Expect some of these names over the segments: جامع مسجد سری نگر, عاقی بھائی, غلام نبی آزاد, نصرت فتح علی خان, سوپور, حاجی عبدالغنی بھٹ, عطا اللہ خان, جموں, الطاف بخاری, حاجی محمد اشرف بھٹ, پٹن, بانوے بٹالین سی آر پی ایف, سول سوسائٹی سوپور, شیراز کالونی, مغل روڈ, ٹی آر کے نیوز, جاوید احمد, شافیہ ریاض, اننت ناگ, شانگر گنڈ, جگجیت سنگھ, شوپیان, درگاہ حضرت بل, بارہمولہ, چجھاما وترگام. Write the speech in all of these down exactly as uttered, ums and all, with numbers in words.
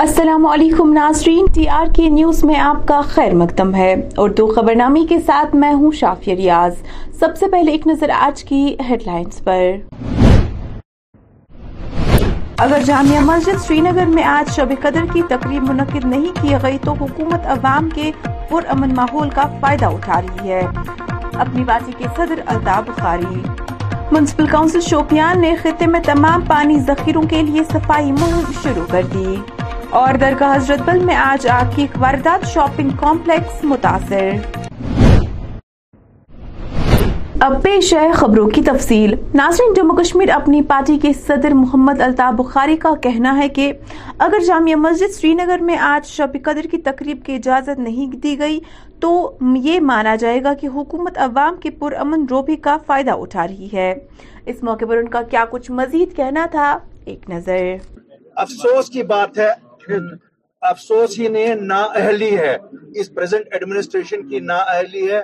السلام علیکم ناظرین، ٹی آر کے نیوز میں آپ کا خیر مقدم ہے. اردو خبرنامے کے ساتھ میں ہوں شافیہ ریاض. سب سے پہلے ایک نظر آج کی ہیڈ لائنز پر. اگر جامع مسجد سری نگر میں آج شب قدر کی تقریب منعقد نہیں کی گئی تو حکومت عوام کے پرامن ماحول کا فائدہ اٹھا رہی ہے. اپنی پارٹی کے صدر الطاف بخاری. میونسپل کاؤنسل شوپیان نے خطے میں تمام پانی ذخیروں کے لیے صفائی مہم شروع کر دی. اور درگاہ حضرت بل میں آج آگ کی واردات، شاپنگ کمپلیکس متاثر. اب پیش ہے خبروں کی تفصیل. ناظرین، جموں کشمیر اپنی پارٹی کے صدر محمد الطاف بخاری کا کہنا ہے کہ اگر جامع مسجد سری نگر میں آج شب قدر کی تقریب کی اجازت نہیں دی گئی تو یہ مانا جائے گا کہ حکومت عوام کے پرامن روبی کا فائدہ اٹھا رہی ہے. اس موقع پر ان کا کیا کچھ مزید کہنا تھا، ایک نظر. افسوس کی بات ہے، افسوس ہی نہیں، نااہلی ہے. اس پریزنٹ ایڈمنسٹریشن کی نااہلی ہے.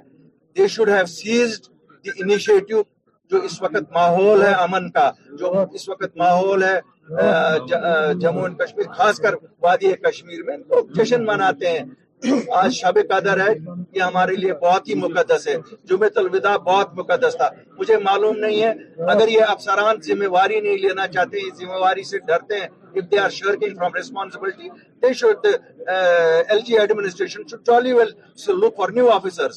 They should have seized the initiative. جو اس وقت ماحول ہے امن کا، جو اس وقت ماحول ہے جموں اینڈ کشمیر، خاص کر وادی کشمیر میں، لوگ جشن مناتے ہیں. آج شب قدر ہے، یہ ہمارے لیے بہت ہی مقدس ہے. جمعۃ الوداع بہت مقدس تھا. مجھے معلوم نہیں ہے اگر یہ افسران ذمہ داری نہیں لینا چاہتے ہیں، ذمہ داری سے ڈرتے ہیں. If they are shirking from responsibility, they should, the uh, L G administration should jolly well look for new officers.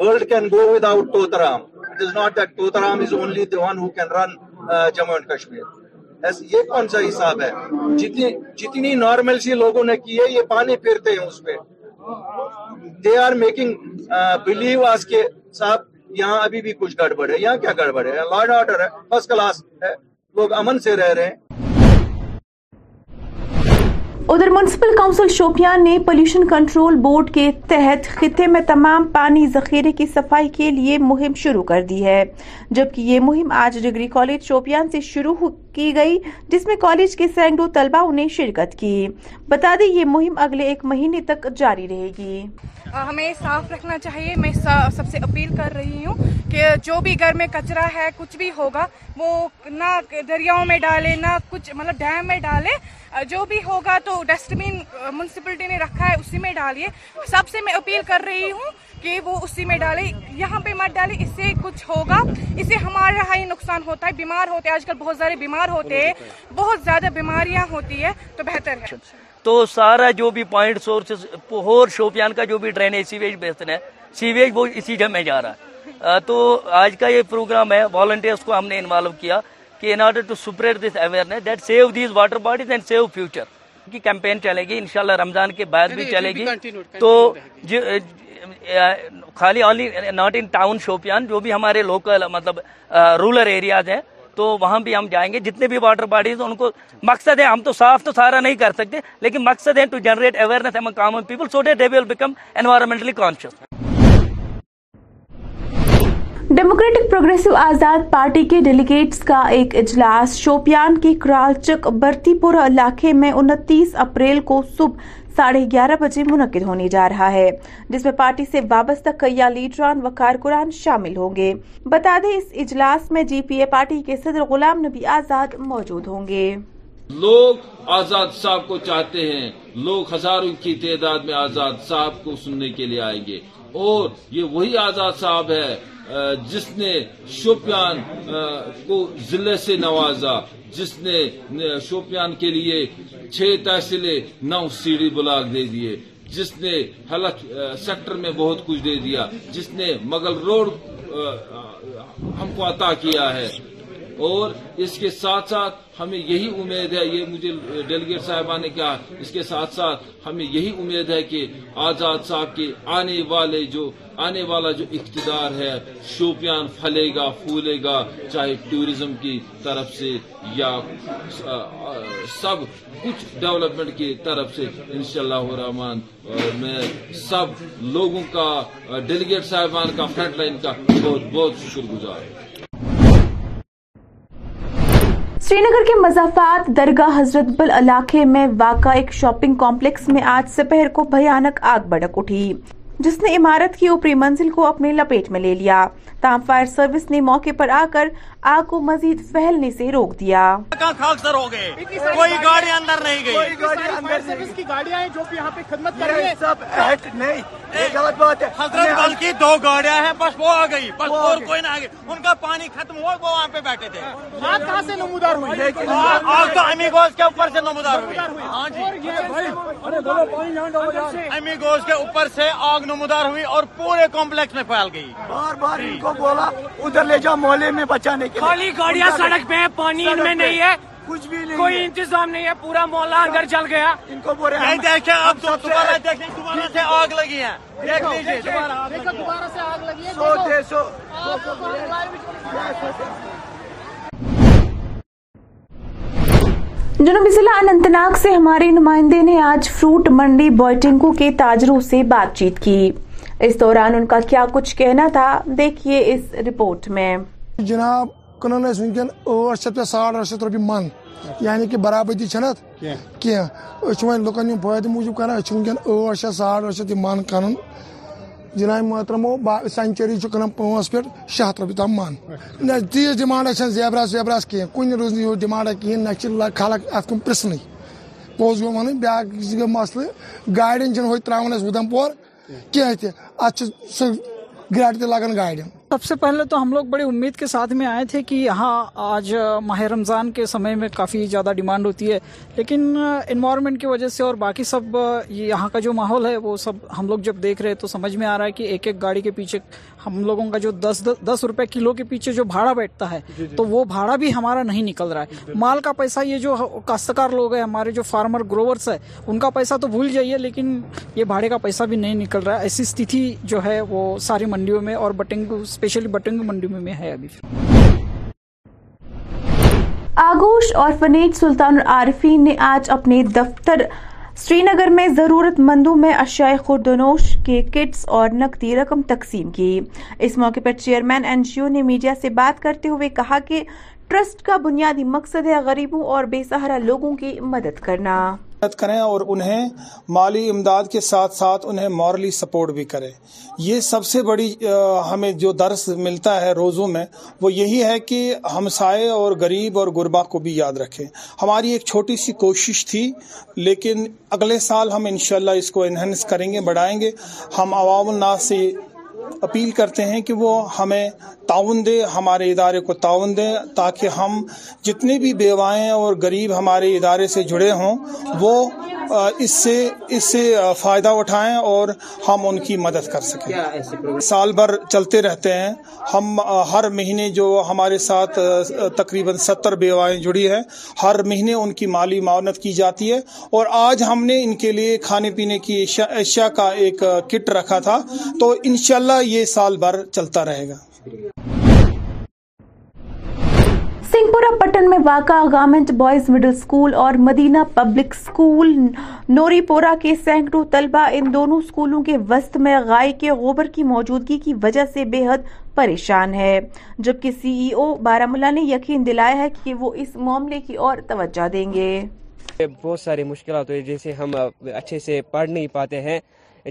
World can go without Totaram. It is not that Totaram is only the one who can run uh, Jammu and Kashmir. As ye kaun sa hisab hai, jitni jitni normalcy logon ne ki hai, ye paane pherte hain us pe. They are making uh, believe us ke sahab yahan abhi bhi kuch gadbad hai. Yahan kya gadbad hai, law and order hai, first class hai, log aman se reh rahe hain. ادھر municipal council شوپیان نے pollution control board کے تحت خطے میں تمام پانی ذخیرے کی صفائی کے لیے مہم شروع کر دی ہے، جبکہ یہ مہم آج ڈگری کالج شوپیان سے شروع کی گئی، جس میں کالج کے سینکڑوں طلباء نے شرکت کی. بتا دیں یہ مہم اگلے ایک مہینے تک جاری رہے گی. ہمیں صاف رکھنا چاہیے. میں سب سے اپیل کر رہی ہوں کہ جو بھی گھر میں کچرا ہے، کچھ بھی ہوگا، وہ نہ دریاؤں میں ڈالے، نہ کچھ مطلب ڈیم میں ڈالے. جو بھی ہوگا تو ڈسٹ بین میونسپلٹی نے رکھا ہے اسی میں ڈالیے. سب سے میں اپیل کر رہی ہوں کہ وہ اسی میں ڈالے، یہاں پہ مت ڈالے. اس سے کچھ ہوگا، اس سے ہمارا ہی نقصان ہوتا ہے. بیمار ہوتے ہیں آج کل، بہت سارے بیمار ہوتے ہیں، بہت زیادہ بیماریاں ہوتی ہے. تو بہتر ہے تو سارا جو بھی پوائنٹ سورسز اور شوپیان کا جو بھی ڈرینیج سیویج بیسن ہے، سیویج وہ اسی جگہ میں جا رہا ہے. تو آج کا یہ پروگرام ہے، والنٹیئرس کو ہم نے انوالو کیا کہ in order to spread this awareness that save these water bodies and save future. کی کیمپین چلے گی انشاءاللہ، رمضان کے بعد بھی چلے گی. تو خالی only not in town شوپیان، جو بھی ہمارے لوکل مطلب رورل ایریاز ہیں تو وہاں بھی ہم جائیں گے. جتنے بھی واٹر باڈیز ان کو مقصد ہے، ہم تو صاف تو سارا نہیں کر سکتے، لیکن مقصد ہے to generate awareness among common people so that they will become environmentally conscious. Democratic Progressive Azad party کے ڈیلیگیٹس کا ایک اجلاس شوپیان کی کرالچک برتی پورہ علاقے میں انتیس اپریل کو صبح ساڑھے گیارہ بجے منعقد ہونے جا رہا ہے، جس میں پارٹی سے وابستہ کئی لیڈران و کارکنان شامل ہوں گے. بتا دیں اس اجلاس میں جی پی اے پارٹی کے صدر غلام نبی آزاد موجود ہوں گے. لوگ آزاد صاحب کو چاہتے ہیں، لوگ ہزاروں کی تعداد میں آزاد صاحب کو سننے کے لیے آئیں گے، اور یہ وہی آزاد صاحب ہے جس نے شوپیان کو ضلع سے نوازا، جس نے شوپیان کے لیے چھ تحصیلیں نو سیڑھی بلاک دے دیے، جس نے ہیلتھ سیکٹر میں بہت کچھ دے دیا، جس نے مغل روڈ ہم کو عطا کیا ہے. اور اس کے ساتھ ساتھ ہمیں یہی امید ہے، یہ مجھے ڈیلیگیٹ صاحبہ نے کہا، اس کے ساتھ ساتھ ہمیں یہی امید ہے کہ آزاد صاحب کے آنے والے جو آنے والا جو اقتدار ہے، شوپیان پھلے گا پھولے گا، چاہے ٹورزم کی طرف سے یا سب کچھ ڈیولپمنٹ کی طرف سے. انشاءاللہ الرحمن میں سب لوگوں کا، ڈیلیگیٹ صاحبان کا، فرنٹ لائن کا بہت بہت شکر گزار ہوں. سری نگر کے مضافات درگاہ حضرت بل علاقے میں واقع ایک شاپنگ کمپلیکس میں آج سپہر کو بھیانک آگ بڑک اٹھی، جس نے عمارت کی اوپری منزل کو اپنے لپیٹ میں لے لیا. تاہم فائر سروس نے موقع پر آ کر آگ کو مزید پھیلنے سے روک دیا. خاکسر ہو گئے, کوئی گاڑی اندر نہیں گئی. فائر سروس کی گاڑیاں ہیں جو بھی یہاں پہ خدمت کر رہی ہیں, سب نہیں, یہ غلط بات ہے. حضرت بل کی دو گاڑیاں ہیں بس, وہ آ گئی بس, اور کوئی نہ آ گئی. ان کا پانی ختم ہوا, وہ وہاں پہ بیٹھے تھے. آگ کہاں سے نمودار ہوئی؟ آگ تو امیگوز کے اوپر سے نمودار ہوئی. ہاں جی, امیگوز کے اوپر سے آگ نمودار ہوئی اور پورے کمپلیکس میں پھیل گئی. بار بار ان کو بولا ادھر لے جاؤ محلے میں بچانے کے لیے. خالی گاڑیاں سڑک پہ, پانی ان میں نہیں ہے, کچھ بھی نہیں, کوئی انتظام نہیں ہے, پورا محلہ اندر جل گیا. ان کو بولے دیکھیں اب دوبارہ دیکھیں, دوبارہ سے آگ لگی ہے. دیکھ لیجیے دوبارہ سے آگ لگی ہے. سو ڈیڑھ سو جنوبی ضلع اننت ناگ سے ہمارے نمائندے نے آج فروٹ منڈی بوئٹنگو کے تاجروں سے بات چیت کی. اس دوران ان کا کیا کچھ کہنا تھا, دیکھیے اس رپورٹ میں. جناب کنن ونکین آٹھ شیت پہ ساڑھ آٹھ شیت روپیے من, یعنی کہ برابری چھ کی لکن فائدہ موجود کران. ونکین آٹھ شیت ساڑھ آٹھ شیت یہ من کن. جناب محترمو سینچری کن پانچ پہ شیے ہتھ روپیے تام من. نہ تیز ڈمانڈا چھ زیبراس ویبراس کھین, کن روز نی ڈمانڈا کھین, نہ خلق ات کن پرسن. پوز گو ون بیاکھ گو مسئلہ, گاڑین چھ تراون اس ودم پور کھین تہ, ات سہ گریڈ تہ لگان گاڑین. سب سے پہلے تو ہم لوگ بڑی امید کے ساتھ میں آئے تھے کہ یہاں آج ماہ رمضان کے سمے میں کافی زیادہ ڈیمانڈ ہوتی ہے, لیکن انوائرمنٹ کی وجہ سے اور باقی سب یہاں کا جو ماحول ہے وہ سب ہم لوگ جب دیکھ رہے تو سمجھ میں آ رہا ہے کہ ایک ایک گاڑی کے پیچھے ہم لوگوں کا جو دس دس روپے کلو کے پیچھے جو بھاڑا بیٹھتا ہے تو وہ بھاڑا بھی ہمارا نہیں نکل رہا ہے. مال کا پیسہ, یہ جو کاشتکار لوگ ہیں ہمارے, جو فارمر گروورس ہے, ان کا پیسہ تو بھول جائیے, لیکن یہ بھاڑے کا پیسہ بھی نہیں نکل رہا ہے. ایسی استھتی جو ہے وہ ساری منڈیوں میں اور بٹنگ اسپیشلی بٹنگ منڈی میں ہے ابھی. آغوش آرفنیج سلطان العارفین نے آج اپنے دفتر سری نگر میں ضرورت مندوں میں اشیاء خوردنوش کے کٹس اور نقدی رقم تقسیم کی. اس موقع پر چیئرمین این جی او نے میڈیا سے بات کرتے ہوئے کہا کہ ٹرسٹ کا بنیادی مقصد ہے غریبوں اور بے سہارا لوگوں کی مدد کرنا. مدد کریں اور انہیں مالی امداد کے ساتھ ساتھ انہیں مورلی سپورٹ بھی کریں. یہ سب سے بڑی ہمیں جو درس ملتا ہے روزوں میں وہ یہی ہے کہ ہمسائے اور غریب اور غربا کو بھی یاد رکھیں. ہماری ایک چھوٹی سی کوشش تھی, لیکن اگلے سال ہم انشاءاللہ اس کو انہینس کریں گے, بڑھائیں گے. ہم عوام الناس سے اپیل کرتے ہیں کہ وہ ہمیں تعاون دے, ہمارے ادارے کو تعاون دے, تاکہ ہم جتنے بھی بیوائیں اور غریب ہمارے ادارے سے جڑے ہوں وہ اس سے اس سے فائدہ اٹھائیں اور ہم ان کی مدد کر سکیں. سال بھر چلتے رہتے ہیں. ہم ہر مہینے جو ہمارے ساتھ تقریباً ستر بیوائیں جڑی ہیں, ہر مہینے ان کی مالی معاونت کی جاتی ہے. اور آج ہم نے ان کے لیے کھانے پینے کی اشیاء کا ایک کٹ رکھا تھا, تو انشاءاللہ یہ سال بھر چلتا رہے گا. سنگھ پورہ پٹن میں واقع گورنمنٹ بوائز مڈل اسکول اور مدینہ پبلک اسکول نوری پورہ کے سینکڑوں طلبہ ان دونوں اسکولوں کے وسط میں غائے کے غبار کی موجودگی کی وجہ سے بے حد پریشان ہے, جبکہ سی ای او بارہمولہ نے یقین دلایا ہے کہ وہ اس معاملے کی اور توجہ دیں گے. بہت ساری مشکلات ہوئی, جیسے ہم اچھے سے پڑھ نہیں پاتے ہیں.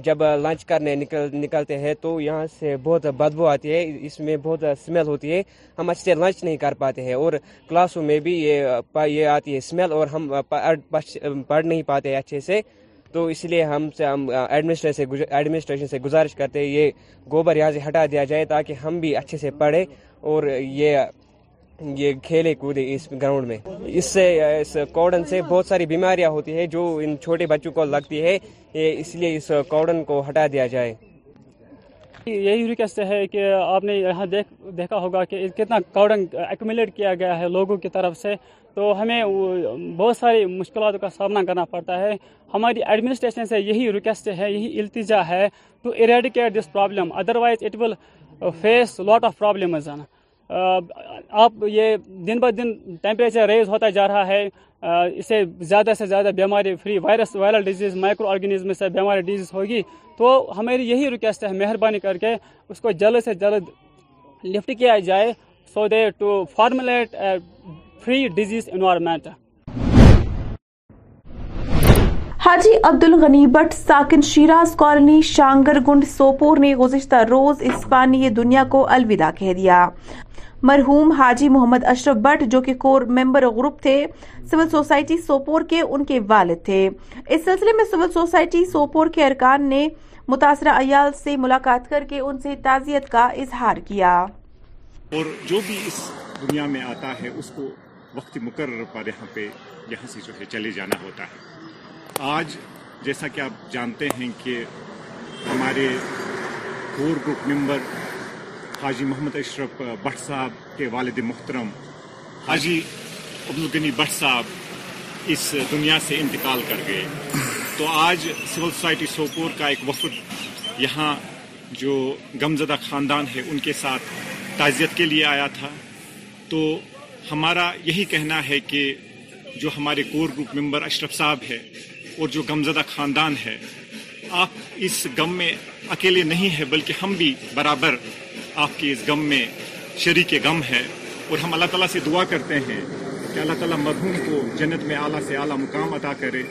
جب لنچ کرنے نکل نکلتے ہیں تو یہاں سے بہت بدبو آتی ہے, اس میں بہت اسمیل ہوتی ہے, ہم اچھے سے لنچ نہیں کر پاتے ہیں. اور کلاسوں میں بھی یہ یہ آتی ہے اسمیل, اور ہم پڑھ نہیں پاتے ہیں اچھے سے. تو اس لیے ہم سے ہم ایڈمنسٹریشن سے ایڈمنسٹریشن سے گزارش کرتے ہیں یہ گوبر یہاں سے ہٹا دیا جائے, تاکہ ہم بھی اچھے سے پڑھیں اور یہ یہ کھیلے کودے اس گراؤنڈ میں. اس سے اس کوڑن سے بہت ساری بیماریاں ہوتی ہے جو ان چھوٹے بچوں کو لگتی ہے, اس لیے اس کوڑن کو ہٹا دیا جائے. یہی ریکویسٹ ہے کہ آپ نے یہاں دیکھ دیکھا ہوگا کہ کتنا کوڑن ایکومولیٹ کیا گیا ہے لوگوں کی طرف سے, تو ہمیں بہت ساری مشکلات کا سامنا کرنا پڑتا ہے. ہماری ایڈمنسٹریشن سے یہی ریکویسٹ ہے, یہی التجا ہے to eradicate this problem, otherwise it will face lot of problems. آپ یہ دن بہ دن ٹیمپریچر ریز ہوتا جا رہا ہے, اس سے زیادہ سے زیادہ بیماری free virus viral disease micro organism سے بیماری ڈیزیز ہوگی. تو ہماری یہی ریکویسٹ ہے مہربانی کر کے اس کو جلد سے جلد لفٹ کیا جائے, so they to formulate free disease environment. حاجی عبدالغنی بھٹ ساکن شیراز کالونی شانگر گنڈ سوپور نے گزشتہ روز اس فانی دنیا کو الوداع کہہ دیا. مرحوم حاجی محمد اشرف بھٹ جو کہ کور ممبر گروپ تھے سول سوسائٹی سوپور کے، ان کے والد تھے. اس سلسلے میں سول سوسائٹی سوپور کے ارکان نے متاثرہ عیال سے ملاقات کر کے ان سے تعزیت کا اظہار کیا. اور جو بھی اس دنیا میں آتا ہے اس کو وقت مقرر پر یہاں پہ یہاں سے جو ہے چلے جانا ہوتا ہے. آج جیسا کہ آپ جانتے ہیں کہ ہمارے کور گروپ ممبر حاجی محمد اشرف بھٹ صاحب کے والد محترم حاجی عبدالغنی بھٹ صاحب اس دنیا سے انتقال کر گئے. تو آج سول سوسائٹی سوپور کا ایک وفد یہاں جو غمزدہ خاندان ہے ان کے ساتھ تعزیت کے لیے آیا تھا. تو ہمارا یہی کہنا ہے کہ جو ہمارے کور گروپ ممبر اشرف صاحب ہے اور جو غمزدہ خاندان ہے، آپ اس غم میں اکیلے نہیں ہیں، بلکہ ہم بھی برابر آپ کے اس غم میں شریک غم ہے. اور ہم اللہ تعالیٰ سے دعا کرتے ہیں کہ اللہ تعالیٰ مرحوم کو جنت میں اعلیٰ سے اعلیٰ مقام عطا کرے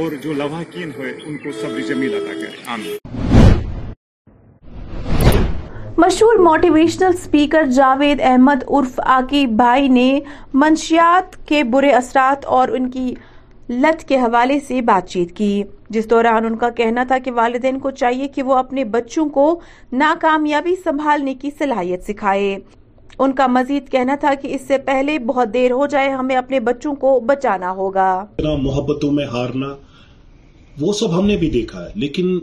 اور جو لواحقین ہوئے ان کو صبر جمیل عطا کرے، آمین. مشہور موٹیویشنل اسپیکر جاوید احمد عرف عاقی بھائی نے منشیات کے برے اثرات اور ان کی لت کے حوالے سے بات چیت کی، جس دوران ان کا کہنا تھا کہ والدین کو چاہیے کہ وہ اپنے بچوں کو ناکامیابی سنبھالنے کی صلاحیت سکھائے. ان کا مزید کہنا تھا کہ اس سے پہلے بہت دیر ہو جائے، ہمیں اپنے بچوں کو بچانا ہوگا. محبتوں میں ہارنا وہ سب ہم نے بھی دیکھا ہے، لیکن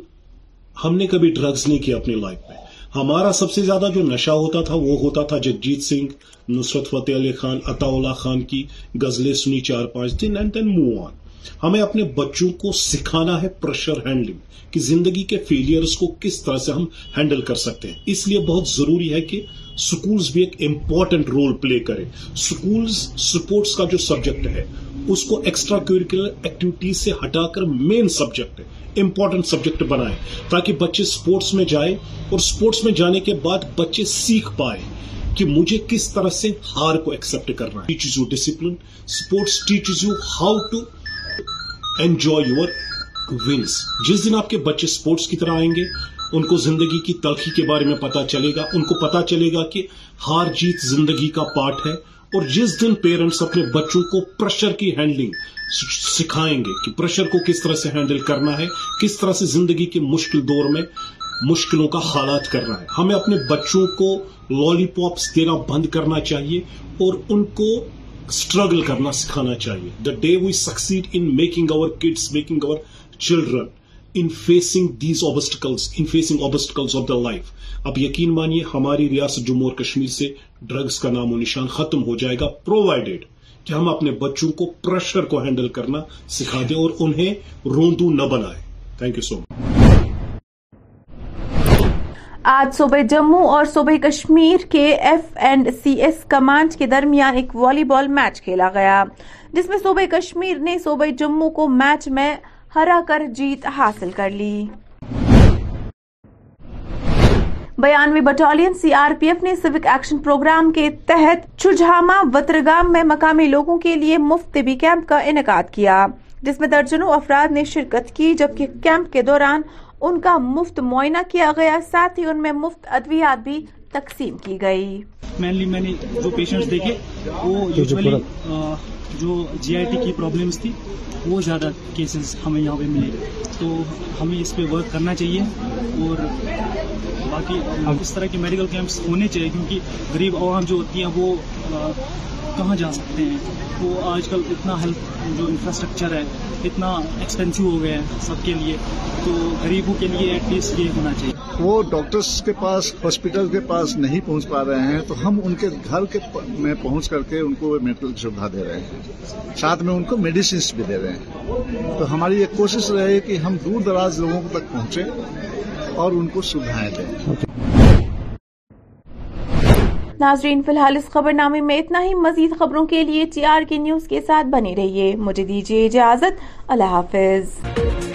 ہم نے کبھی ڈرگز نہیں کیا اپنی لائف میں. ہمارا سب سے زیادہ جو نشہ ہوتا تھا وہ ہوتا تھا جگجیت سنگھ، نصرت فتح علی خان، عطا اللہ خان کی غزلیں سنی چار پانچ دن اینڈ دین موو آن. ہمیں اپنے بچوں کو سکھانا ہے پریشر ہینڈلنگ، کہ زندگی کے فیلیئرز کو کس طرح سے ہم ہینڈل کر سکتے ہیں. اس لیے بہت ضروری ہے کہ سکولز بھی ایک امپورٹنٹ رول پلے کریں. سکولز سپورٹس کا جو سبجیکٹ ہے اس کو ایکسٹرا کریکولر ایکٹیویٹیز سے ہٹا کر مین سبجیکٹ ہے، امپورٹنٹ سبجیکٹ بنائیں تاکہ بچے سپورٹس میں جائیں، اور سپورٹس میں جانے کے بعد بچے سیکھ پائیں کہ مجھے کس طرح سے ہار کو ایکسپٹ کرنا ہے. Teaches you discipline, sports teaches you how to Enjoy your wins. جس دن آپ کے بچے سپورٹس کی طرح آئیں گے، ان کو زندگی کی تلخی کے بارے میں پتا چلے گا، ان کو پتا چلے گا کہ ہار جیت زندگی کا پارٹ ہے. اور جس دن پیرنٹس اپنے بچوں کو پریشر کی ہینڈلنگ سکھائیں گے کہ پریشر کو کس طرح سے ہینڈل کرنا ہے، کس طرح سے زندگی کے مشکل دور میں مشکلوں کا حالات کرنا ہے. ہمیں اپنے بچوں کو لالی پاپس دینا بند کرنا چاہیے اور ان کو اسٹرگل کرنا سکھانا چاہیے. The day we succeed in making over kids, making over children in facing these obstacles, in facing obstacles of the life. اب یقین مانیے ہماری ریاست جموں اور کشمیر سے ڈرگز کا نام و نشان ختم ہو جائے گا، پرووائڈیڈ کہ ہم اپنے بچوں کو پریشر کو ہینڈل کرنا سکھا دیں اور انہیں روندو نہ بنائیں. Thank you so much. آج صوبہ جموں اور صوبہ کشمیر کے F and C S command کے درمیان ایک والی بال میچ کھیلا گیا، جس میں صوبہ کشمیر نے صوبہ جموں کو میچ میں ہرا کر جیت حاصل کر لی. بانوے بٹالین سی آر پی ایف نے سیوک ایکشن پروگرام کے تحت چجھاما وترگام میں مقامی لوگوں کے لیے مفت طبی کیمپ کا انعقاد کیا، جس میں درجنوں افراد نے شرکت کی، جبکہ کیمپ کے دوران ان کا مفت معائنہ کیا گیا، ساتھ ہی ان میں مفت ادویات بھی تقسیم کی گئی. مینلی میں نے جو پیشنٹس دیکھے وہ یوزولی جو جی آئی ٹی کی پرابلمس تھی وہ زیادہ کیسز ہمیں یہاں پہ ملے، تو ہمیں اس پہ ورک کرنا چاہیے. اور باقی اس طرح کے میڈیکل کیمپس ہونے چاہیے، کیونکہ غریب عوام جو ہوتی ہیں وہ کہاں جا سکتے ہیں. وہ آج کل اتنا ہیلتھ جو انفراسٹرکچر ہے اتنا ایکسپینسو ہو گیا ہے سب کے لیے، تو غریبوں کے لیے ایٹ لیسٹ یہ ہونا چاہیے. وہ ڈاکٹرس کے پاس، ہاسپٹل کے پاس نہیں پہنچ پا رہے ہیں، تو ہم ان کے گھر کے میں پہنچ کر کے ان کو میڈیکل سویدھا دے رہے ہیں، ساتھ میں ان کو میڈیسنس بھی دے رہے ہیں. تو ہماری یہ کوشش رہے کہ ہم دور دراز لوگوں تک پہنچیں اور ان کو سویدھائیں دیں. ناظرین فی الحال اس خبر نامے میں اتنا ہی. مزید خبروں کے لیے ٹی آر کے نیوز کے ساتھ بنے رہیے. مجھے دیجیے اجازت. اللہ حافظ.